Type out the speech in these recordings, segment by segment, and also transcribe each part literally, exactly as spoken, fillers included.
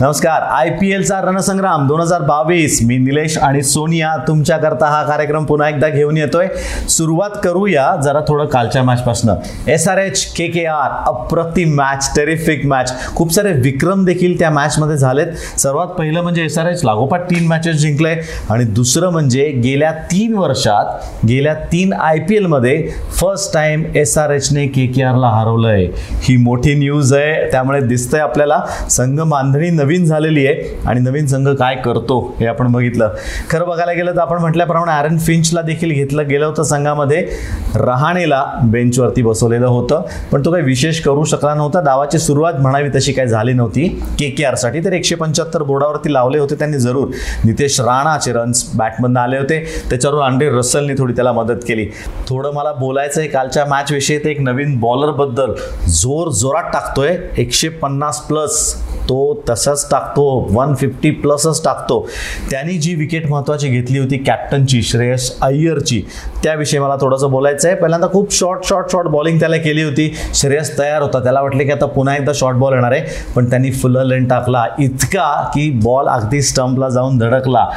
नमस्कार. आय पी एलचा रणसंग्राम दोन हजार बावीस मी निलेश आणि सोनिया तुमच्याकरता हा कार्यक्रम पुन्हा एकदा घेऊन येतोय. सुरुवात करूया जरा थोडं कालच्या मॅचपासनं. एस आर एच के के आर अप्रतिम मॅच, टेरिफिक मॅच. खूप सारे विक्रम देखील त्या मॅचमध्ये झालेत. सर्वात पहिलं म्हणजे एस आर एच लागोपाठ तीन मॅचेस जिंकले आणि दुसरं म्हणजे गेल्या तीन वर्षात गेल्या तीन आय पी एलमध्ये फर्स्ट टाईम एस आर एचने के के आरला हरवलंय. ही मोठी न्यूज आहे. त्यामुळे दिसतंय आपल्याला संघ बांधणी नवीन झालेली आहे आणि नवीन संघ काय करतो हे आपण बघितलं. खरं बघायला गेलं तर आपण म्हटल्याप्रमाणे ॲरन फिंचला देखील घेतलं गेलं होतं संघामध्ये. रहाणेला बेंचवरती बसवलेलं होतं पण तो काही विशेष करू शकला नव्हता. डावाची सुरुवात म्हणावी तशी काय झाली नव्हती के के आरसाठी. तर एकशे पंच्याहत्तर बोर्डावरती लावले होते त्यांनी जरूर. नितेश राणाचे रन्स बॅटमधनं आले होते, त्याच्यावर आंड्रे रसलने थोडी त्याला मदत केली. थोडं मला बोलायचं आहे कालच्या मॅचविषयी ते एक नवीन बॉलरबद्दल. जोर जोरात टाकतोय, एकशे पन्नास प्लस तो तसाच टाकतो, वन फिफ्टी प्लसच टाकतो. त्यांनी जी विकेट महत्त्वाची घेतली होती कॅप्टनची श्रेयस अय्यरची त्याविषयी मला थोडंसं बोलायचं आहे. पहिल्यांदा खूप शॉर्ट शॉर्ट शॉर्ट बॉलिंग त्याला केली होती. श्रेयस तयार होता, त्याला वाटले की आता पुन्हा एकदा शॉर्ट बॉल येणार आहे, पण त्यांनी फुल लेंथ टाकला इतका की बॉल अगदी स्टंपला जाऊन धडकला.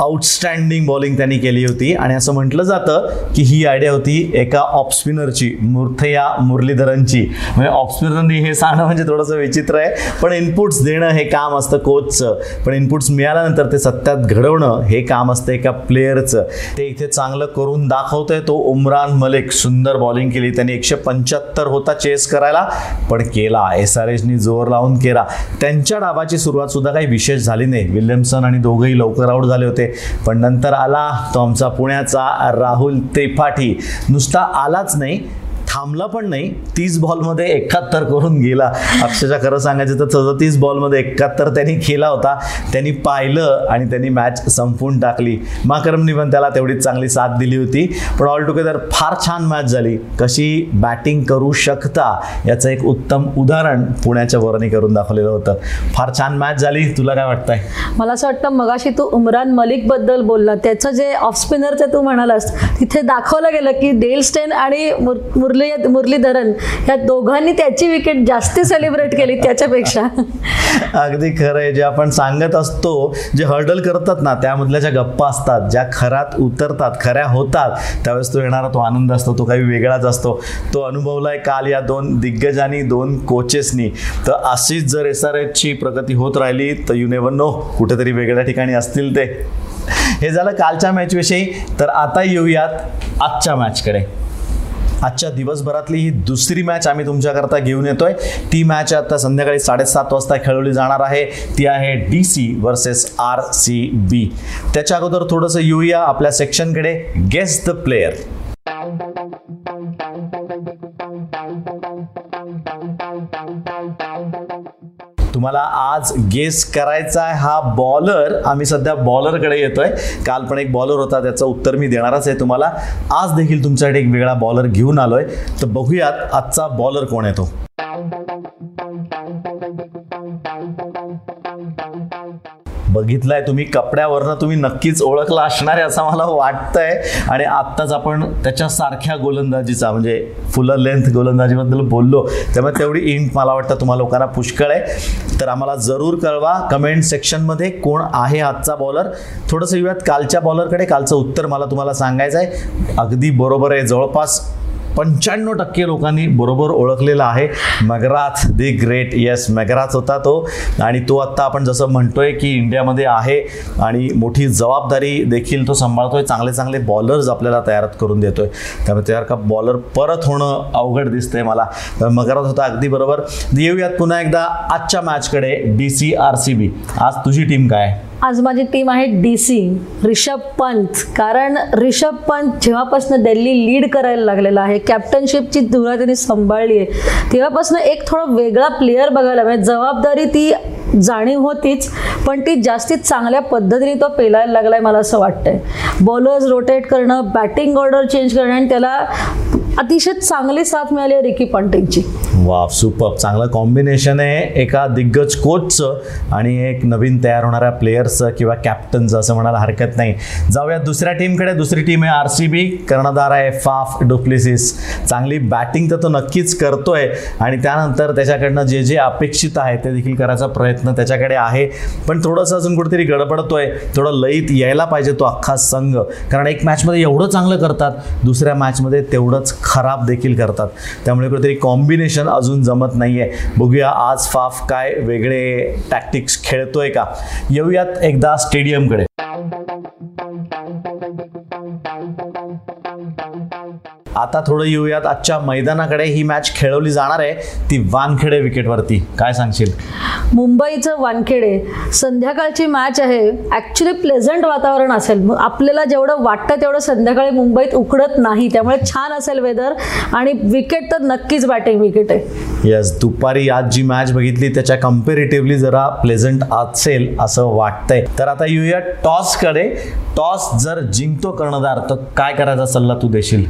आउटस्टँडिंग बॉलिंग त्यांनी केली होती आणि असं म्हटलं जातं की ही आयडिया होती एका ऑफस्पिनरची, मूर्थया मुरलीधरनची. म्हणजे ऑफस्पिनरनी हे सांगणं म्हणजे थोडंसं विचित्र आहे, पण इनपुट्स देणं हे काम असतं कोचचं. पण इनपुट्स मिळाल्यानंतर ते सत्यात घडवणं हे काम असतं एका प्लेअरचं. ते इथे चांगलं करून दाखवतोय तो उमरान मलिक. सुंदर बॉलिंग केली त्यांनी. एकशे पंच्याहत्तर होता चेस करायला पण केला एस आर एचनी, जोर लावून केला. त्यांच्या डावाची सुरुवात सुद्धा काही विशेष झाली नाही. विल्यमसन आणि दोघंही लवकर आऊट झाले होते, पण नंतर आला तो आमचा पुण्याचा राहुल त्रिपाठी. नुसता आलाच नाही, थांबला पण नाही. तीस बॉलमध्ये एकाहत्तर करून गेला. अक्षरशः खरं सांगायचं तर सदतीस बॉलमध्ये एकाहत्तर त्यांनी केला होता. त्यांनी पाहिलं आणि त्यांनी मॅच संपवून टाकली. माकरमनी पण त्याला तेवढीच चांगली साथ दिली होती. पण ऑल टुगेदर फार छान मॅच झाली. कशी बॅटिंग करू शकता याचं एक उत्तम उदाहरण पुण्याच्या वरणी करून दाखवलेलं होतं. फार छान मॅच झाली. तुला काय वाटतंय? मला असं वाटतं मगाशी तू उमरान मलिक बद्दल बोलला, त्याचं जे ऑफ स्पिनरचं तू म्हणालास तिथे दाखवलं गेलं की डेलस्टेन आणि मुर मुरलीधरन या दोघांनी त्याची विकेट जास्त सेलिब्रेट केली त्याच्यापेक्षा. अगदी खरं आहे. जे आपण सांगत असतो, जे हर्डल करतात ना त्यामधल्या ज्या गप्पा असतात, ज्या खरात उतरतात, खऱ्या होतात त्यावेळेस तो येणारा तो आनंद असतो तो काही वेगळाच असतो. तो अनुभवलाय काल या दोन दिग्गजांनी, दोन कोचेसनी. तर अशीच जर एस आर एचची प्रगती होत राहिली तर यू नेव्हर नो, कुठेतरी वेगळ्या ठिकाणी असतील ते. हे झालं कालच्या मॅचविषयी. तर आता येऊयात आजच्या मॅचकडे. आजच्या दिवसभरातली ही दुसरी मॅच आम्ही तुमच्याकरता घेऊन येतोय. ती मॅच आता संध्याकाळी साडेसात वाजता खेळवली जाणार आहे. ती आहे D C versus R C B. त्याच्या अगोदर थोडंसं येऊया आपल्या सेक्शनकडे, गेस द प्लेयर. तुम्हाला आज गेस करायचा आहे हा बॉलर. आम्ही सध्या बॉलरकडे येतोय. काल पण एक बॉलर होता, त्याचं उत्तर मी देणारच आहे तुम्हाला. आज देखील तुमच्यासाठी एक वेगळा बॉलर घेऊन आलोय. तर बघूयात आजचा बॉलर कोण आहे तो. बघितलाय तुम्ही कपड्यावरनं, तुम्ही नक्कीच ओळखला असणार आहे असं मला वाटतंय. आणि आत्ताच आपण त्याच्यासारख्या गोलंदाजीचा म्हणजे फुल लेंथ गोलंदाजीबद्दल बोललो, त्यामुळे तेवढी इंट मला वाटतं तुम्हाला लोकांना पुष्कळ आहे. तर आम्हाला जरूर कळवा कमेंट सेक्शनमध्ये कोण आहे आजचा बॉलर. थोडंसं येऊयात कालच्या बॉलरकडे. कालचं उत्तर मला तुम्हाला सांगायचं आहे. अगदी बरोबर आहे, जवळपास पंच्याण्णव टक्के लोकांनी बरोबर ओळखलेला आहे. मगराथ दी ग्रेट. येस, मगराथ होता तो. आणि तो आत्ता आपण जसं म्हणतोय की इंडियामध्ये आहे आणि मोठी जबाबदारी देखील तो सांभाळतोय. चांगले चांगले बॉलर्स आपल्याला तयार करून देतोय, त्यामुळे तयार का बॉलर परत होणं अवघड दिसतंय मला. मगराथ होता अगदी बरोबर. येऊयात पुन्हा एकदा आजच्या मॅचकडे, D C R C B. आज तुझी टीम काय? आज माझी टीम आहे डी सी, रिषभ पंत. कारण रिषभ पंत जेव्हापासून दिल्ली लीड करायला लागलेला आहे, कॅप्टनशिपची धुरा त्यांनी सांभाळली आहे, तेव्हापासून एक थोडा वेगळा प्लेयर बघायला मिळेल. जबाबदारी ती जाणीव होतीच, पण ती जास्तीत चांगल्या पद्धतीने तो पेलायला लागला आहे मला असं वाटतंय. बॉलर्स रोटेट करणं, बॅटिंग ऑर्डर चेंज करणं आणि त्याला अतिशय चांगली साथ मिळाली रिकी पंटेंची. वा, सुपर चांगलं कॉम्बिनेशन आहे एका दिग्गज कोचचं आणि एक नवीन तयार होणाऱ्या प्लेयर्सचं किंवा कॅप्टनचं असं म्हणायला हरकत नाही. जाऊया दुसऱ्या टीमकडे. दुसरी टीम आहे आरसीबी. कर्णधार आहे फाफ डु प्लेसिस. चांगली बॅटिंग तर तो नक्कीच करतोय आणि त्यानंतर त्याच्याकडनं जे जे अपेक्षित आहे ते देखील करायचा प्रयत्न त्याच्याकडे आहे. पण थोडंसं अजून कुठेतरी गडबडतोय. थोडं लयीत यायला पाहिजे तो अख्खा संघ, कारण एक मॅचमध्ये एवढं चांगलं करतात, दुसऱ्या मॅचमध्ये तेवढंच खराब देखील करतात. त्यामुळे कुठेतरी कॉम्बिनेशन अजून जमत नाहीये. बघूया आज फाफ काय वेगळे टॅक्टिक्स खेळतोय का. येऊयात एकदा स्टेडियमकडे. आता थोडं येऊयात आजच्या मैदानाकडे. ही मॅच खेळवली जाणार आहे ती वानखेडे विकेटवरती. काय सांगशील? मुंबईचं वानखेडे संध्याकाळची मॅच आहे. ॲक्च्युली प्लेझंट वातावरण असेल, आपल्याला जेवढं वाटतं तेवढं संध्याकाळी मुंबईत उकडत नाही, त्यामुळे छान असेल वेदर आणि विकेट तर नक्कीच बॅटिंग विकेट आहे. यस, दुपारी आज जी मॅच बघितली त्याच्या कम्पेरेटिव्हली जरा प्लेझंट असेल असं वाटतंय. तर आता येऊया टॉसकडे. टॉस जर जिंकतो कर्णधार तर काय करायचा सल्ला तू देशील?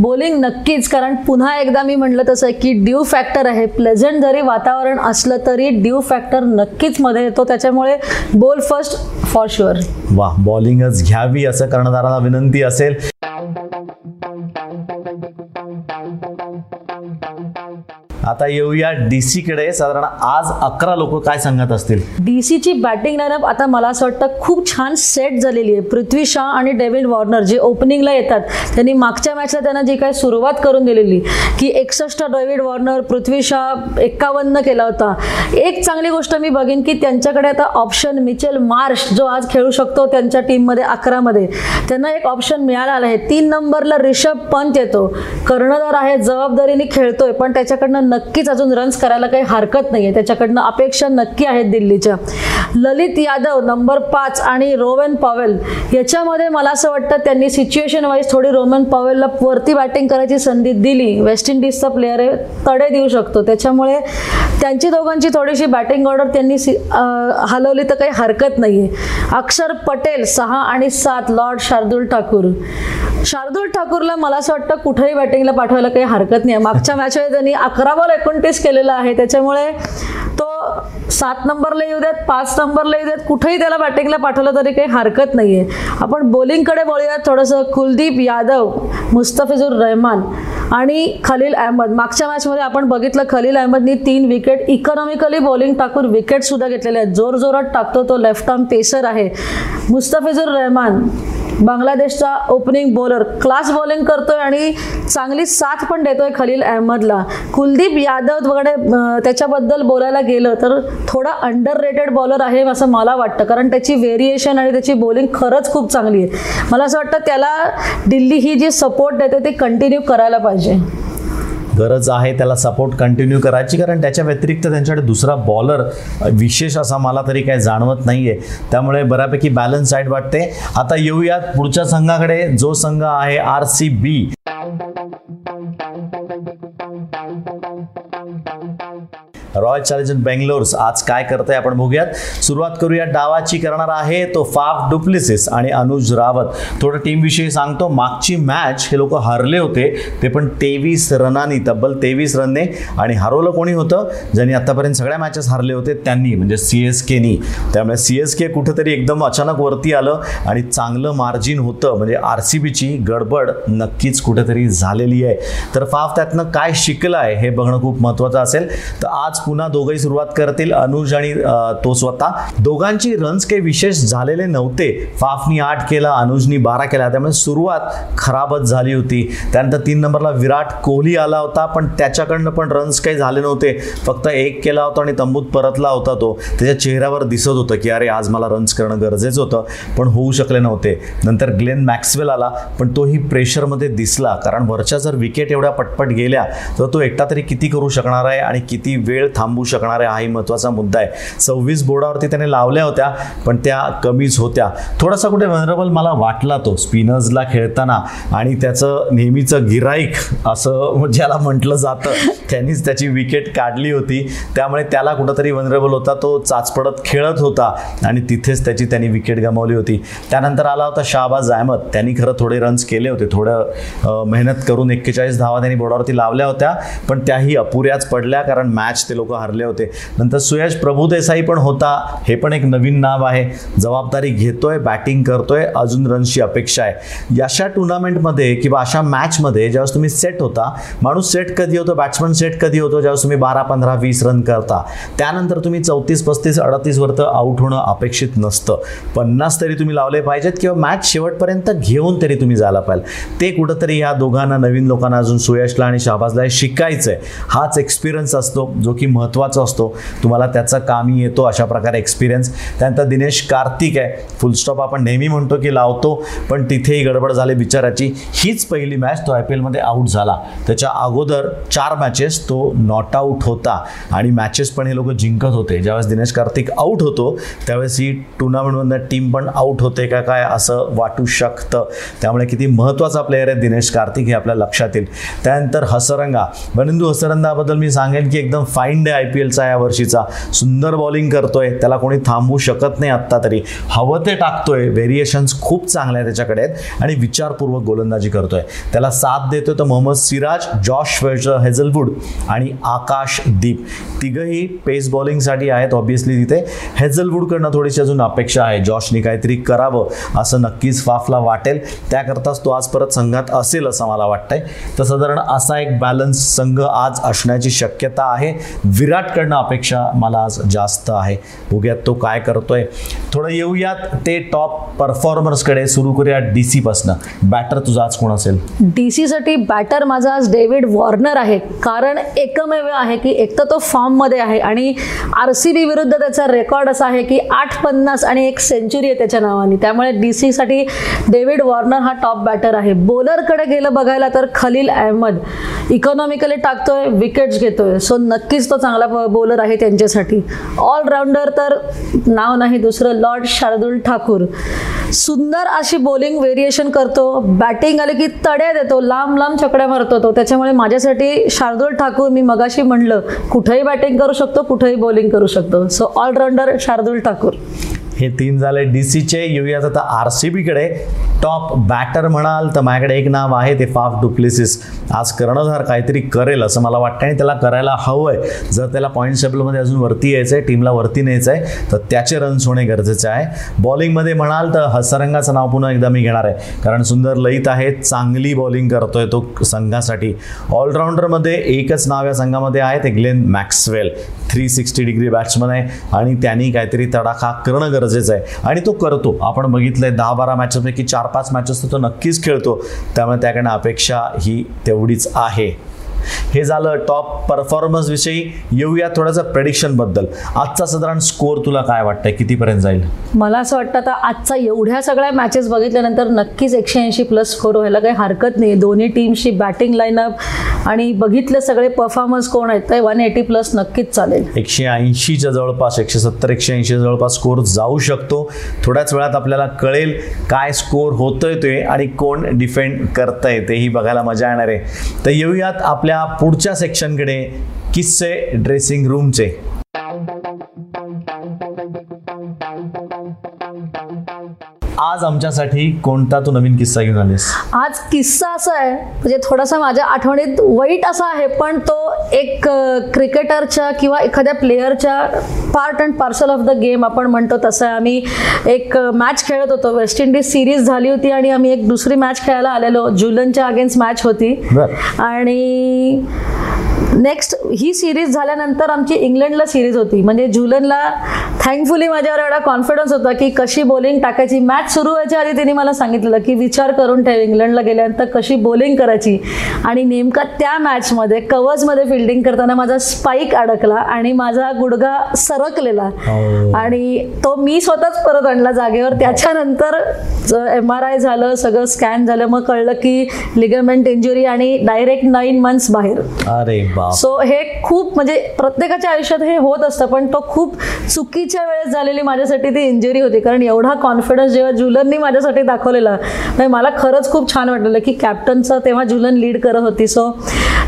बॉलिंग नक्कीच, कारण पुन्हा एकदा मी म्हटलं तसं की ड्यू फॅक्टर आहे. प्लेझंट जरी वातावरण असलं तरी ड्यू फॅक्टर नक्कीच मध्ये येतो, त्याच्यामुळे बॉल फर्स्ट फॉर शुअर. वा, बॉलिंगच घ्यावी असं कर्णधाराला विनंती असेल. आता येऊया डीसी कडे. साधारण आज अकरा लोक काय सांगत असतील? डीसीची बॅटिंग लाईनअप आता मला असं वाटतं खूप छान सेट झालेली आहे. पृथ्वी शाह आणि डेव्हिड वॉर्नर जे ओपनिंगला येतात, त्यांनी मागच्या मॅचला त्यांना जी काय सुरुवात करून दिलेली की एकसष्ट डेव्हिड वॉर्नर, पृथ्वी शाह एक्कावन्न केला होता. एक चांगली गोष्ट मी बघेन की त्यांच्याकडे आता ऑप्शन मिचेल मार्श जो आज खेळू शकतो त्यांच्या टीममध्ये अकरामध्ये, त्यांना एक ऑप्शन मिळालेला आहे. तीन नंबरला रिषभ पंत येतो. कर्णधार आहे, जबाबदारीने खेळतोय, पण त्याच्याकडनं नक्कीच अजून रन्स करायला काही हरकत नाहीये, त्याच्याकडनं अपेक्षा नक्की आहेत दिल्लीच्या. ललित यादव नंबर पाच आणि रोवन पॉवेल, याच्यामध्ये मला असं वाटतं त्यांनी सिच्युएशन वाईज थोडी रोवन पॉवेलला वरती बॅटिंग करायची संधी दिली. वेस्ट इंडिजचा प्लेअर आहे, तडे देऊ शकतो, त्याच्यामुळे त्यांची दोघांची थोडीशी बॅटिंग ऑर्डर त्यांनी हलवली तर काही हरकत नाहीये. अक्षर पटेल सहा आणि सात लॉर्ड शार्दूल ठाकूर. शार्दूल ठाकूरला मला असं वाटतं कुठेही बॅटिंगला पाठवायला काही हरकत नाही. मागच्या मॅचमध्ये त्यांनी अकरा बॉल एकोणतीस केलेला आहे, त्याच्यामुळे तो सात नंबरला येऊ देत, पाच नंबरला येऊ देत, कुठेही त्याला बॅटिंगला पाठवलं तरी काही हरकत नाहीये. आपण बॉलिंगकडे बोलूयात थोडंसं. कुलदीप यादव, मुस्तफिजूर रहमान आणि खलील अहमद. मागच्या मॅचमध्ये आपण बघितलं खलील अहमदनी तीन विकेट इकॉनॉमिकली बॉलिंग टाकून विकेट सुद्धा घेतलेले आहेत. जोरजोरात टाकतो तो, लेफ्ट आर्म पेसर आहे. मुस्तफिजूर रहमान बांगलादेशचा ओपनिंग बॉलर, क्लास बॉलिंग करतोय आणि चांगली साथ पण देतोय खलील अहमदला. कुलदीप यादवकडे त्याच्याबद्दल बोलायला गेलं तर थोडा अंडर रेटेड बॉलर आहे असं मला वाटतं, कारण त्याची व्हेरिएशन आणि त्याची बॉलिंग खरंच खूप चांगली आहे. मला असं वाटतं त्याला दिल्ली ही जी सपोर्ट देते ते कंटिन्यू करायला पाहिजे. गरज आहे त्याला सपोर्ट कंटिन्यू करायची, कारण त्याच्या व्यतिरिक्त त्यांच्याकडे दुसरा बॉलर विशेष असा मला तरी काही जाणवत नाही आहे, त्यामुळे बऱ्यापैकी बॅलन्स साईड वाटते. आता येऊयात पुढच्या संघाकडे, जो संघ आहे R C B. Royal Challengers Bangalores आज काय करतंय आपण बघूयात. सुरुवात करूया डावाची. करणार आहे तो फाफ डु प्लेसिस आणि अनुज रावत. थोडं टीमविषयी सांगतो. मागची मॅच हे लोक हरले होते, ते पण तेवीस रनांनी, तब्बल तेवीस रनने. आणि हरवलं कोणी होतं? ज्यांनी आतापर्यंत सगळ्या मॅचेस हरले होते त्यांनी, म्हणजे सी एस केनी. त्यामुळे सी एस के कुठेतरी एकदम अचानक वरती आलं आणि चांगलं मार्जिन होतं, म्हणजे आर सी बीची गडबड नक्कीच कुठेतरी झालेली आहे. तर फाफ त्यातनं काय शिकलं आहे हे बघणं खूप महत्त्वाचं असेल. तर आज पुन्हा दोघंही सुरुवात करतील, अनुज आणि तो स्वतः. दोघांची रन्स काही विशेष झालेले नव्हते. फाफनी आठ केला, अनुजनी बारा केला, त्यामुळे सुरुवात खराबच झाली होती. त्यानंतर तीन नंबरला विराट कोहली आला होता, पण त्याच्याकडनं पण रन्स काही झाले नव्हते. फक्त एक केला होता आणि तंबूत परतला होता तो. त्याच्या चेहऱ्यावर दिसत होतं की अरे आज मला रन्स करणं गरजेचं होतं, पण होऊ शकले नव्हते. नंतर ग्लेन मॅक्सवेल आला, पण तोही प्रेशरमध्ये दिसला, कारण वरच्या जर विकेट एवढ्या पटपट गेल्या तर तो एकटा तरी किती करू शकणार आहे आणि किती वेळ थांबू शकणार आहे हाही महत्त्वाचा मुद्दा आहे. सव्वीस बोर्डावरती त्याने लावल्या होत्या पण त्या कमीच होत्या. थोडासा कुठे व्हनरेबल मला वाटला तो स्पिनर्सला खेळताना, आणि त्याचं नेहमीचं गिराईक असं ज्याला म्हटलं जातं त्यांनीच त्याची विकेट काढली होती, त्यामुळे त्याला कुठंतरी व्हनरेबल होता. तो चाचपडत खेळत होता आणि तिथेच त्याची त्यांनी विकेट गमावली होती. त्यानंतर आला होता शाहबाज अहमद, त्यांनी खरं थोडे रन्स केले होते, थोडं मेहनत करून एक्केचाळीस धावा त्यांनी बोर्डावरती लावल्या होत्या पण त्याही अपुऱ्याच पडल्या कारण मॅच ते लोक हरले होते. नंतर सुयश प्रभुदेसाई पण होता, हे पण एक नवीन नाव आहे, जबाबदारी घेतोय, बॅटिंग करतोय, अजून रन्सची अपेक्षा आहे. अशा टुर्नामेंटमध्ये किंवा अशा मॅचमध्ये ज्यावेळेस तुम्ही सेट होता, माणूस सेट कधी होतो, बॅट्समन सेट कधी होतो, ज्यावेळेस तुम्ही बारा पंधरा वीस रन करता, त्यानंतर तुम्ही चौतीस पस्तीस अडतीस वर तर आऊट होणं अपेक्षित नसतं. पन्नास तरी तुम्ही लावले पाहिजेत किंवा मॅच शेवटपर्यंत घेऊन तरी तुम्ही जायला पाहिजे. ते कुठंतरी ह्या दोघांना, नवीन लोकांना, अजून सुयशला आणि शाहबाजला शिकायचं आहे. हाच एक्सपिरियन्स असतो जो की महत्त्वाचा असतो, तुम्हाला त्याचा कामी येतो अशा प्रकारे एक्सपिरियन्स. त्यानंतर दिनेश कार्तिक आहे, फुलस्टॉप आपण नेहमी म्हणतो की लावतो पण तिथेही गडबड झाली बिचाराची. हीच पहिली मॅच तो आय पी एलमध्ये आऊट झाला, त्याच्या अगोदर चार मॅचेस तो नॉट आऊट होता आणि मॅचेस पण हे लोक जिंकत होते. ज्यावेळेस दिनेश कार्तिक आऊट होतो त्यावेळेस ही टुर्नामेंटमधनं टीम पण आऊट होते का काय असं वाटू शकतं, त्यामुळे किती महत्त्वाचा प्लेअर आहे दिनेश कार्तिक हे आपल्या लक्षात येईल. त्यानंतर हसरंगा, बनिंदू हसरंगाबद्दल मी सांगेन की एकदम फाईन डे आय पी एलचा या वर्षीचा, सुंदर बॉलिंग करतोय, त्याला कोणी थांबवू शकत नाही आत्ता तरी, हवं ते टाकतोय, व्हेरिएशन्स खूप चांगले आहेत त्याच्याकडे आहेत आणि विचारपूर्वक गोलंदाजी करतोय, त्याला साथ देतोय. तर मोहम्मद सिराज, जॉश हेझलवूड आणि आकाश दीप तिघही पेस बॉलिंगसाठी आहेत. ऑब्व्हियसली तिथे हेझलवूडकडनं थोडीशी अजून अपेक्षा आहे, जॉशनी काहीतरी करावं असं नक्कीच फाफला वाटेल, त्याकरताच तो आज परत संघात असेल असं मला वाटतंय. तर साधारण असा एक बॅलन्स संघ आज असण्याची शक्यता आहे. विराटकडनं अपेक्षा मला आज जास्त आहे, बघूयात तो काय करतोय. थोडं येऊयात ते टॉप परफॉर्मर्सकडे, सुरू करूया डी सी पासनं. बॅटर तुझा आज कोण असेल? डी सी साठी बॅटर माझा आज डेव्हिड वॉर्नर आहे, कारण एकमेव आहे की एक तर तो फॉर्ममध्ये आहे आणि आरसीबी विरुद्ध त्याचा रेकॉर्ड असा आहे की आठ पन्नास आणि एक सेंचुरी आहे त्याच्या नावाने, त्यामुळे डी सी साठी डेव्हिड वॉर्नर हा टॉप बॅटर आहे. बॉलरकडे गेलं बघायला तर खलील अहमद इकॉनॉमिकली टाकतोय, विकेट्स घेतोय, सो नक्कीच तो चांगला बॉलर आहे त्यांच्यासाठी. ऑलराऊंडर तर नाव नाही दुसरं, लॉर्ड शार्दूल ठाकूर, सुंदर अशी बॉलिंग व्हेरिएशन करतो, बॅटिंग आले की तडे देतो, लांब लांब छकड्या मारतो तो, त्याच्यामुळे माझ्यासाठी शार्दूल ठाकूर, मी मगाशी म्हणलं कुठेही बॅटिंग करू शकतो, कुठेही बॉलिंग करू शकतो, सो ऑलराऊंडर शार्दूल ठाकूर. हे तीन झाले डी सीचे. येऊयात आता आर सी बीकडे. टॉप बॅटर म्हणाल तर माझ्याकडे एक नाव आहे ते फाफ डु प्लेसिस. आज कर्णधार काहीतरी करेल असं मला वाटतं आणि त्याला करायला हवं आहे. जर त्याला पॉईंट्स टेबलमध्ये अजून वरती यायचं आहे, टीमला वरती न्यायचं आहे, तर त्याचे रन्स होणे गरजेचे आहे. बॉलिंगमध्ये म्हणाल तर हसरंगाचं नाव पुन्हा एकदा मी घेणार आहे, कारण सुंदर लयीत आहे, चांगली बॉलिंग करतोय तो संघासाठी. ऑलराऊंडरमध्ये एकच नाव या संघामध्ये आहे ते Glenn Maxwell, three sixty degree batsman आहे आणि त्यांनी काहीतरी तडाखा करणं गरजेचं आहे आणि तो करतो. आपण बघितलंय दहा बारा मॅचेसपैकी चार पाच मॅचेस तो नक्कीच खेळतो, त्यामुळे त्याकडनं अपेक्षा ही तेवढीच आहे. हे झालं टॉप परफॉर्मन्स विषयी. येऊया थोडासा प्रेडिक्शन बद्दल. आजचा साधारण स्कोर तुला काय वाटतंय, कितीपर्यंत जाईल? मला असं वाटतं आता आजचा एवढ्या सगळ्या मॅचेस बघितल्यानंतर नक्कीच एकशे ऐंशी प्लस स्कोर व्हायला काही हरकत नाही. दोन्ही टीमशी बॅटिंग लाईनअप आणि बघितलं सगळे परफॉर्मन्स कोण आहेत तर वन एटी प्लस नक्कीच चालेल. एकशे ऐंशीच्या जवळपास, एकशे सत्तर एकशे ऐंशीच्या जवळपास स्कोर जाऊ शकतो. थोड्याच वेळात आपल्याला कळेल काय स्कोर होतोय ते आणि कोण डिफेंड करतंय तेही बघायला मजा येणार आहे. तर येऊयात आपल्या पुढच्या सेक्शनकडे, किस्से ड्रेसिंग रूमचे. आज आमच्यासाठी कोणता तू नवीन किस्सा घेऊन आलीस? आज किस्सा असा आहे म्हणजे थोडासा माझ्या आठवणीत वाईट असा आहे, पण तो एक क्रिकेटरच्या किंवा एखाद्या प्लेअरच्या part and parcel of the game आपण म्हणतो तसं. आम्ही एक मॅच खेळत होतो, वेस्ट इंडिज सिरीज झाली होती आणि आम्ही एक दुसरी मॅच खेळायला आलेलो, जुलनच्या अगेन्स्ट मॅच होती. आणि नेक्स्ट ही सिरीज झाल्यानंतर आमची इंग्लंडला सिरीज होती, म्हणजे जुलनला थँकफुली माझ्यावर एवढा कॉन्फिडन्स होता की कशी बॉलिंग टाकायची. मॅच सुरू व्हायच्या आधी तिने मला सांगितलं की विचार करून ठेव इंग्लंडला गेल्यानंतर कशी बॉलिंग करायची. आणि नेमका त्या मॅचमध्ये कव्हर्समध्ये फिल्डिंग करताना माझा स्पाईक अडकला आणि माझा गुडघा सरकलेला आणि तो मी स्वतःच परत आणला जागेवर. त्याच्यानंतर एम आर आय झालं, सगळं स्कॅन झालं, मग कळलं की लिगामेंट इंजुरी आणि डायरेक्ट नाईन मंथ्स बाहेर. अरे सो हे खूप म्हणजे प्रत्येकाच्या आयुष्यात हे होत असतं, पण तो खूप चुकीच्या वेळेस झालेली माझ्यासाठी ती इंजुरी होती. कारण एवढा कॉन्फिडन्स जेव्हा जुलननी माझ्यासाठी दाखवलेला, मला खरंच खूप छान वाटलं की कॅप्टनचा तेव्हा जुलन लीड करत होती. सो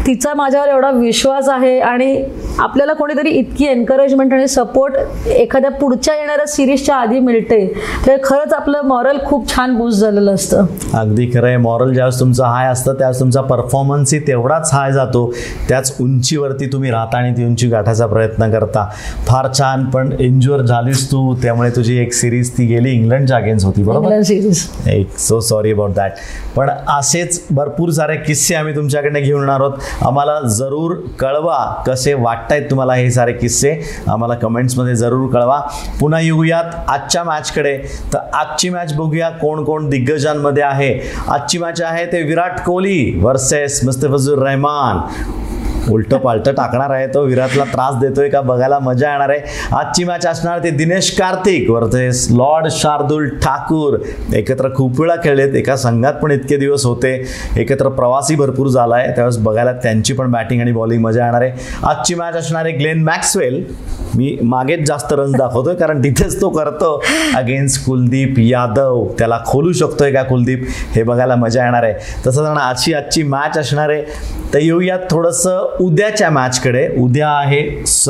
तिचा माझ्यावर एवढा विश्वास आहे आणि आपल्याला कोणीतरी इतकी एनकरेजमेंट आणि सपोर्ट एखाद्या पुढच्या येणाऱ्या सिरीजच्या आधी मिळते तर खरंच आपलं मॉरल खूप छान बूस्ट झालेलं असतं. अगदी खरं आहे. मॉरल ज्यावेळेस तुमचा हाय असतं त्यावेळेस तुमचा परफॉर्मन्सही तेवढाच हाय जातो, त्याच उंचीवरती तुम्ही राहता आणि ती उंची गाठायचा प्रयत्न करता. फार छान. पण इंजुअर झालीस तू, त्यामुळे तुझी एक सिरीज ती गेली इंग्लंडच्या अगेन्स्ट होती बरोबर सिरीज. एक सो सॉरी अबाउट दॅट. पण असेच भरपूर सारे किस्से आम्ही तुमच्याकडनं घेऊन आहोत. आम्हाला जरूर कळवा कसे वाटतायत तुम्हाला हे सारे किस्से, आम्हाला कमेंट्समध्ये जरूर कळवा. पुन्हा येऊयात आजच्या मॅचकडे. तर आजची मॅच बघूया कोण कोण दिग्गजांमध्ये आहे. आजची मॅच आहे ते विराट कोहली वर्सेस मुस्तफिजूर रहमान. उलटं पालटं टाकणार आहे तो, विराटला त्रास देतोय का बघायला मजा येणार आहे. आजची मॅच असणार ते दिनेश कार्तिक वर्सेस लॉर्ड शार्दुल ठाकूर. एकत्र खूप वेळा खेळलेत, एका संघात पण इतके दिवस होते, एकत्र प्रवासी भरपूर झाला आहे, त्यावेळेस बघायला त्यांची पण बॅटिंग आणि बॉलिंग मजा येणार आहे. आजची मॅच असणार आहे ग्लेन मॅक्सवेल, मी मागेच जास्त रन्स दाखवतोय कारण तिथेच तो करतो, अगेन्स्ट कुलदीप यादव. त्याला खोलू शकतोय का कुलदीप हे बघायला मजा येणार आहे. तसंच आजची आजची मॅच असणार आहे. तर येऊयात थोडंसं उद्याच्या मॅचकडे. उद्या आहे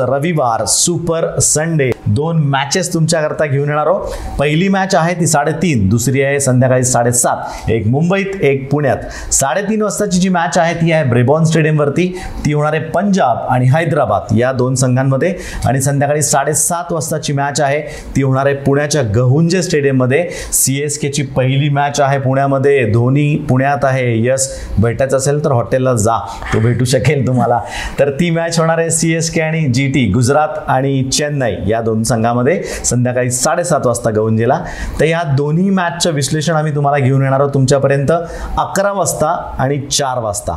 रविवार सुपर संडे. दोन मॅचेस तुमच्याकरता घेऊन येणार आहोत. पहिली मॅच आहे ती साडेतीन, दुसरी आहे संध्याकाळी साडेसात, एक मुंबईत एक पुण्यात. साडेतीन वाजताची जी मॅच आहे ती आहे ब्रेबॉर्न स्टेडियमवरती, ती होणार आहे पंजाब आणि हैदराबाद या दोन संघांमध्ये. आणि संध्याकाळी साडेसात वाजताची मॅच आहे ती होणार आहे पुण्याच्या गहुंजे स्टेडियममध्ये. सी एस केची पहिली मॅच आहे पुण्यामध्ये, धोनी पुण्यात आहे. यस, भेटायचं असेल तर हॉटेलला जा, तो भेटू शकेल तुम्हाला. तर ती मॅच होणार आहे सी एस के आणि जी टी, गुजरात आणि चेन्नई या दोन संघामध्ये, संध्याकाळी साडेसात वाजता गहुंजेला. तर या दोन्ही मॅचचं विश्लेषण आम्ही तुम्हाला घेऊन येणार आहोत तुमच्यापर्यंत अकरा वाजता आणि चार वाजता.